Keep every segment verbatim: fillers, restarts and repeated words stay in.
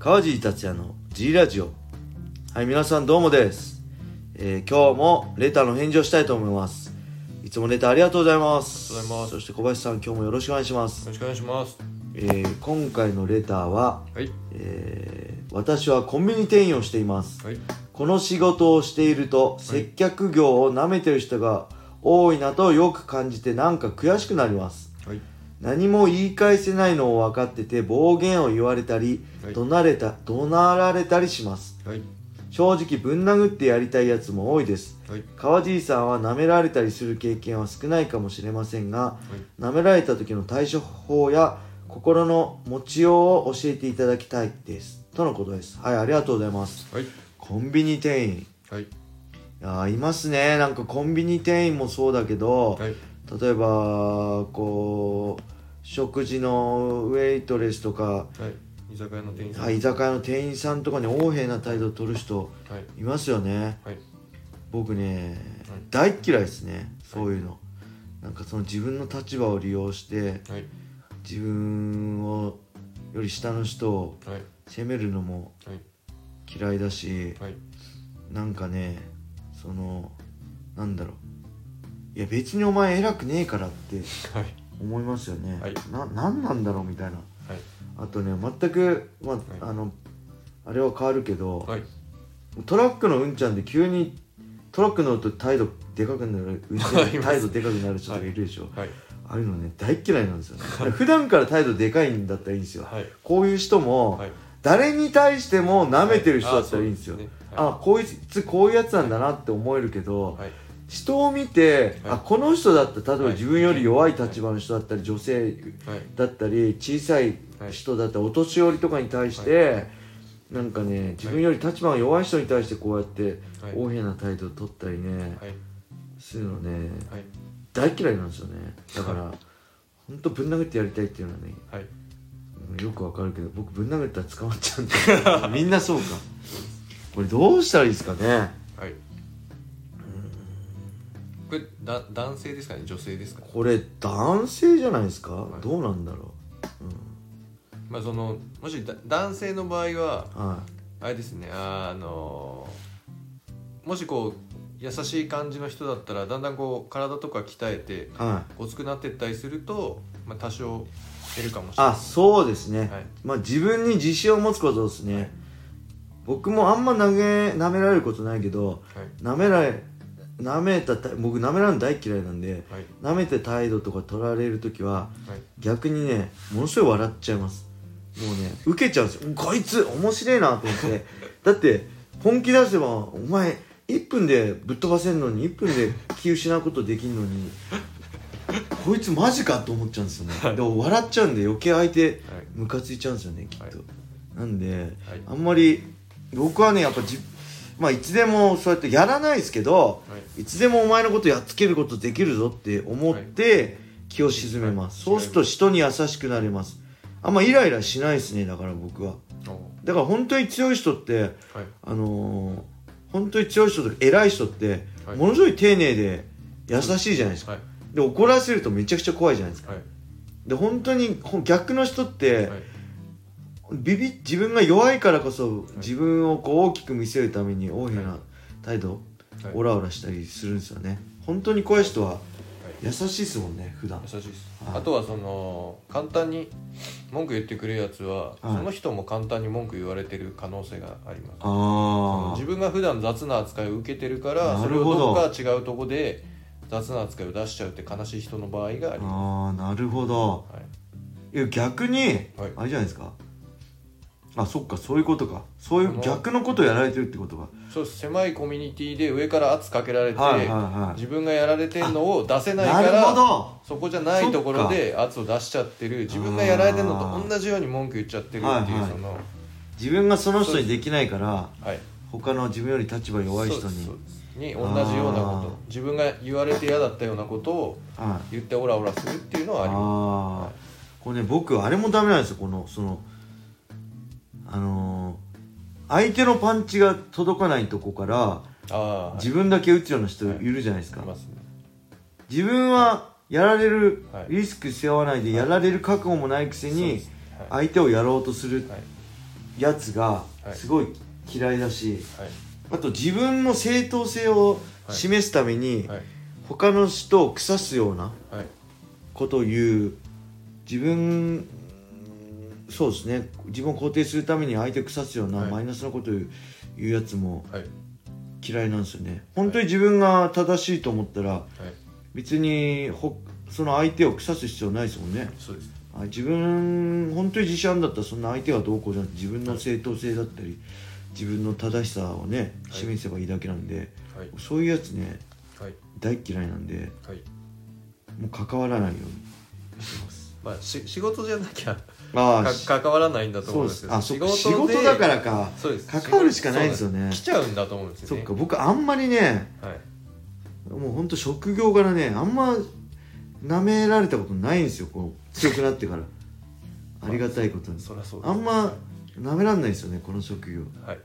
川尻達也の G ラジオ。はい、皆さんどうもです、えー、今日もレターの返事をしたいと思います。いつもレターありがとうございま す, ありがとうございます。そして小林さん、今日もよろしくお願いします。よろしくお願いします、えー、今回のレターは、はい、えー、私はコンビニ店員をしています、はい、この仕事をしていると接客業を舐めてる人が多いなとよく感じて、なんか悔しくなります、はい、何も言い返せないのを分かってて暴言を言われたり、はい、怒鳴れた、怒鳴られたりします、はい、正直ぶん殴ってやりたいやつも多いです、はい、川尻さんは舐められたりする経験は少ないかもしれませんが、はい、舐められた時の対処法や心の持ちようを教えていただきたいですとのことです。はい、ありがとうございます、はい、コンビニ店員、はい、いやいますね。なんかコンビニ店員もそうだけど、はい、例えばこう食事のウェイトレスとか、はい、居酒屋の店員さん、はい、居酒屋の店員さんとかに横柄な態度を取る人いますよね、はい、僕ね、はい、大っ嫌いですね、そういうの、はい、なんかその自分の立場を利用して、はい、自分をより下の人を責めるのも嫌いだし、はいはい、なんかね、そのなんだろう、いや別にお前偉くねえからって、はい、思いますよね、はい、な、なんなんだろうみたいな、はい、あとね、全く、まあ、はい、あのあれは変わるけど、はい、トラックのうんちゃんで急にトラック乗ると態度でかくなる、うんちゃんで態度でかくなる人がいるでしょ、はいはい、ああいうのね、大っ嫌いなんですよね、はい、普段から態度でかいんだったらいいんですよ、はい、こういう人も、はい、誰に対しても舐めてる人だったらいいんですよ、はい、あ、はい、あ、こいつこういうやつなんだなって思えるけど、はい、人を見て、はい、あ、この人だったら、例えば自分より弱い立場の人だったり、はい、女性だったり、小さい人だったり、お年寄りとかに対して、はい、なんかね、自分より立場が弱い人に対してこうやって横柄な態度を取ったりね、はい、するのね、はい、大嫌いなんですよね。だから、はい、ほんとぶん殴ってやりたいっていうのはね、はい、よくわかるけど、僕ぶん殴ったら捕まっちゃうんでみんなそうか、これどうしたらいいですかね、はい、これだ男性ですかね、女性ですか、ね、これ男性じゃないですか、はい、どうなんだろう、うん、まあそのもし男性の場合は、はい、あれですね、あのもしこう優しい感じの人だったらだんだんこう体とか鍛えて、はい、ごつくなってったりすると、まあ、多少減るかもしれない。あ、そうですね、はい、まあ自分に自信を持つことですね、はい、僕もあんま投げ舐められることないけど、はい、舐められ舐めた僕舐められるの大嫌いなんで、はい、舐めて態度とか取られるときは、はい、逆にね、ものすごい笑っちゃいます。もうね、受けちゃうんですよ、こいつ面白いなと思ってだって本気出せばお前いっぷんでぶっ飛ばせるのに、いっぷんで気失うことできるのにこいつマジかと思っちゃうんですよね、はい、でも笑っちゃうんで余計相手ムカついちゃうんですよね、きっと、はい、なんで、はい、あんまり僕はね、やっぱ自分まあいつでもそうやってやらないですけど、はい、いつでもお前のことやっつけることできるぞって思って気を沈めます、はいはい、そうすると人に優しくなれます。あんまイライラしないですね、だから僕は。だから本当に強い人って、はい、あのー、本当に強い人とか偉い人って、はい、ものすごい丁寧で優しいじゃないですか、はい、で怒らせるとめちゃくちゃ怖いじゃないですか、はい、で本当に逆の人って、はい、ビビ自分が弱いからこそ自分をこう大きく見せるために大変な態度、はいはい、オラオラしたりするんですよね。本当に怖い人は優しいですもんね、普段優しいです、はい、あとはその簡単に文句言ってくれるやつは、はい、その人も簡単に文句言われてる可能性があります。あ、自分が普段雑な扱いを受けてるから、それをどこか違うとこで雑な扱いを出しちゃうって悲しい人の場合があります。あ、なるほど、はい、いや逆にあれじゃないですか、はい、あ、そっか、そういうことか、そういう逆のことをやられてるってことか、そう、狭いコミュニティで上から圧かけられて、はいはいはい、自分がやられてるのを出せないから、そこじゃないところで圧を出しちゃってる、自分がやられてるのと同じように文句言っちゃってるっていう、はいはい、その自分がその人にできないから、はい、他の自分より立場弱い人にに同じようなこと、自分が言われて嫌だったようなことを言ってオラオラするっていうのはあります。あ、はい、これね、僕あれもダメなんですよ、このそのあのー、相手のパンチが届かないとこからあ自分だけ打つような人いるじゃないですか、はいはい、いますね、自分はやられる、はい、リスク背負わないでやられる覚悟もないくせに相手をやろうとする、はい、やつがすごい嫌いだし、はいはい、あと自分の正当性を示すために他の人を腐すようなことを言う、自分そうですね、自分を肯定するために相手を腐すようなマイナスなことを言う、言うやつも嫌いなんですよね。本当に自分が正しいと思ったら別にその相手を腐す必要ないですもんね。そうです。自分本当に自信だったらそんな相手がどうこうじゃなくて、自分の正当性だったり自分の正しさをね示せばいいだけなんで、はいはい、そういうやつね、はい、大嫌いなんで、はい、もう関わらないようにしてますまあし仕事じゃなきゃ関わらないんだと思うんですけど、そうです。あ、仕事で、仕事だからか、そうです。関わるしかないんですよね。来ちゃうんだと思うんですよね。そっか、僕あんまりね、はい、もう本当職業柄ねあんま舐められたことないんですよ。こう強くなってからありがたいことに、そらそうです。あんま舐めらんないですよねこの職業、はい、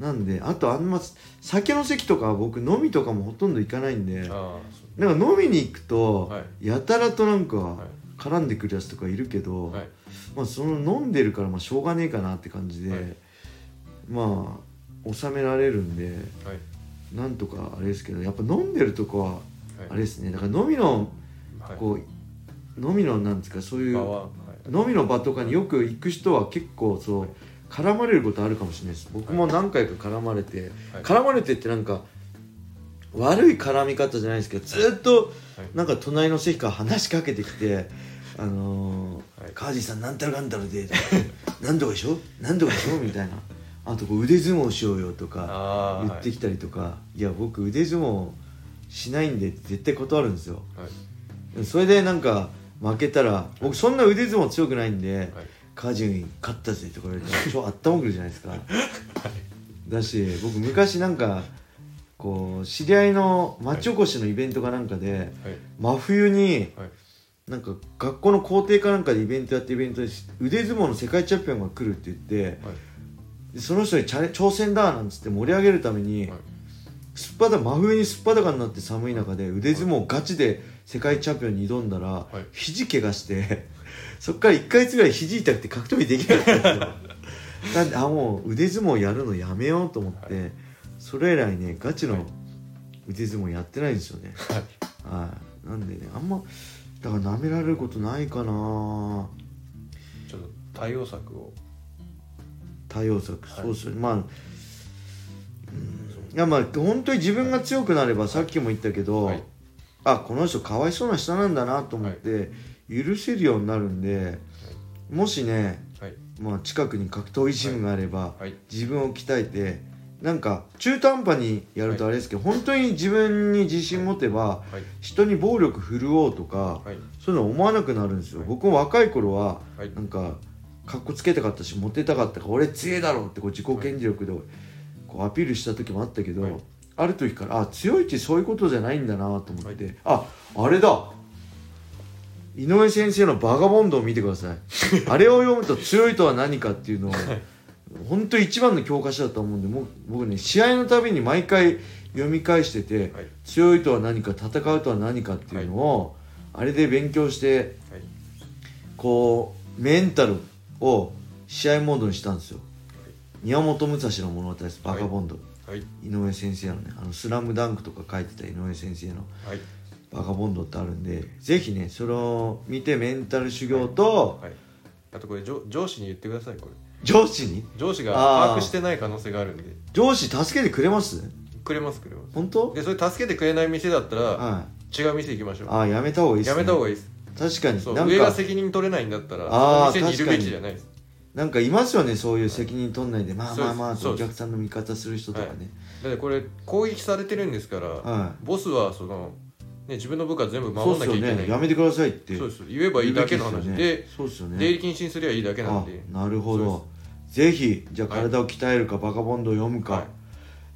なんであとあんま酒の席とか僕飲みとかもほとんど行かないんで、あなんか飲みに行くと、はい、やたらとなんか絡んでくるやつとかいるけど、はい、まあその飲んでるからまあしょうがねえかなって感じで、はい、まあ収められるんで、はい、なんとかあれですけど、やっぱ飲んでるとこはあれですね、だから飲みのこう、はい、飲みのなんですかそういう飲みの場とかによく行く人は結構そう、はい、絡まれることあるかもしれないです。僕も何回か絡まれて、はい、絡まれてってなんか悪い絡み方じゃないですけど、ずっとなんか隣の席から話しかけてきて、はい、あのーはい、カージさんなんたらかんたらで何とかでしょ何とかでしょみたいな、あとこう腕相撲しようよとか言ってきたりとか、はい、いや僕腕相撲しないんで絶対断るんですよ、はい、それでなんか負けたら、僕そんな腕相撲強くないんで、はい、カージに勝ったぜとか言われたら超あったまくるじゃないですか、はい、だし僕昔なんかこう知り合いの町おこしのイベントかなんかで、はい、真冬になんか学校の校庭かなんかでイベントやって、イベントで腕相撲の世界チャンピオンが来るって言って、はい、その人に挑戦だなんつって盛り上げるために、はい、すっぱだ真冬にすっぱだかになって寒い中で腕相撲ガチで世界チャンピオンに挑んだら、はい、肘怪我してそっからいっかげつぐらい肘痛くて格闘技できなかったんですよなんであもう腕相撲やるのやめようと思って、はい、それ以来ねガチの腕相撲やってないんですよね、はい、はい、なんでねあんまだから舐められることないかな。ちょっと対応策を対応策、はい、そうですね、まあいやまあ本当に自分が強くなれば、はい、さっきも言ったけど、はい、あこの人かわいそうな人なんだなと思って許せるようになるんで、はい、もしね、はいまあ、近くに格闘技ジムがあれば、はい、自分を鍛えてなんか中途半端にやるとあれですけど、はい、本当に自分に自信持てば、はい、人に暴力振るおうとか、はい、そういうの思わなくなるんですよ、はい、僕も若い頃は、はい、なんかかっこつけたかったしモテたかったから俺強えだろってこう自己顕示力で、はい、こうアピールした時もあったけど、はい、ある時からあ強いってそういうことじゃないんだなと思って、はい、ああれだ井上先生のバガボンドを見てくださいあれを読むと強いとは何かっていうのを本当に一番の教科書だと思うんで、もう僕ね試合のたびに毎回読み返してて、はい、強いとは何か戦うとは何かっていうのを、はい、あれで勉強して、はい、こうメンタルを試合モードにしたんですよ、はい、宮本武蔵の物語ですバガボンド、はいはい、井上先生のねあのスラムダンクとか書いてた井上先生の、はいバガボンドってあるんで、ぜひねそれを見てメンタル修行と、はいはい、あとこれ上司に言ってください。これ上司に上司が把握してない可能性があるんで、上司助けてくれます？くれますくれます本当？でそれ助けてくれない店だったら、はい、違う店行きましょう。あやめた方がいいですね。やめた方がいいです。確かにそうなんか上が責任取れないんだったらあその店にいるべきじゃないです。なんかいますよねそういう責任取んないで、はい、まあまあまあとお客さんの味方する人とかね、はい、だってこれ攻撃されてるんですから、はい、ボスはそのね、自分の部下全部守んなきゃいけない、ね、やめてくださいってそうです言えばいいだけの話で、そうですよね、出入り禁止にすればいいだけなんで。あなるほど。ぜひじゃあ体を鍛えるか、はい、バカボンドを読むか、はい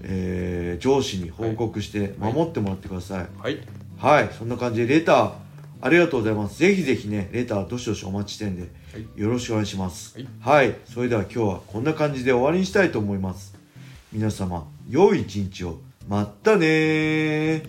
えー、上司に報告して守ってもらってください。はい、はいはい、そんな感じでレターありがとうございます。ぜひぜひねレターどしどしお待ちしてるんで、はい、よろしくお願いします、はい、はい、それでは今日はこんな感じで終わりにしたいと思います。皆様良い一日を。まったね。